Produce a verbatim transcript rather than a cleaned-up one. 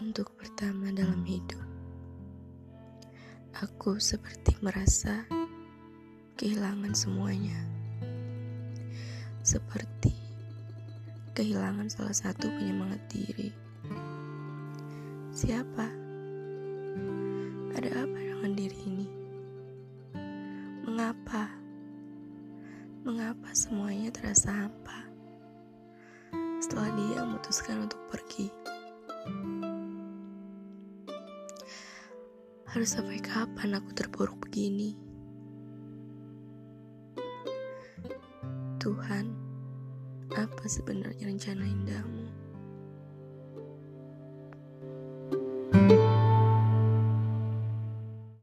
untuk pertama dalam hidup. Aku seperti merasa kehilangan semuanya. Seperti kehilangan salah satu penyemangat diri. Siapa? Ada apa dengan diri ini? Mengapa? Mengapa semuanya terasa hampa? Setelah dia memutuskan untuk pergi. Harus sampai kapan aku terpuruk begini? Tuhan, apa sebenarnya rencana indahmu?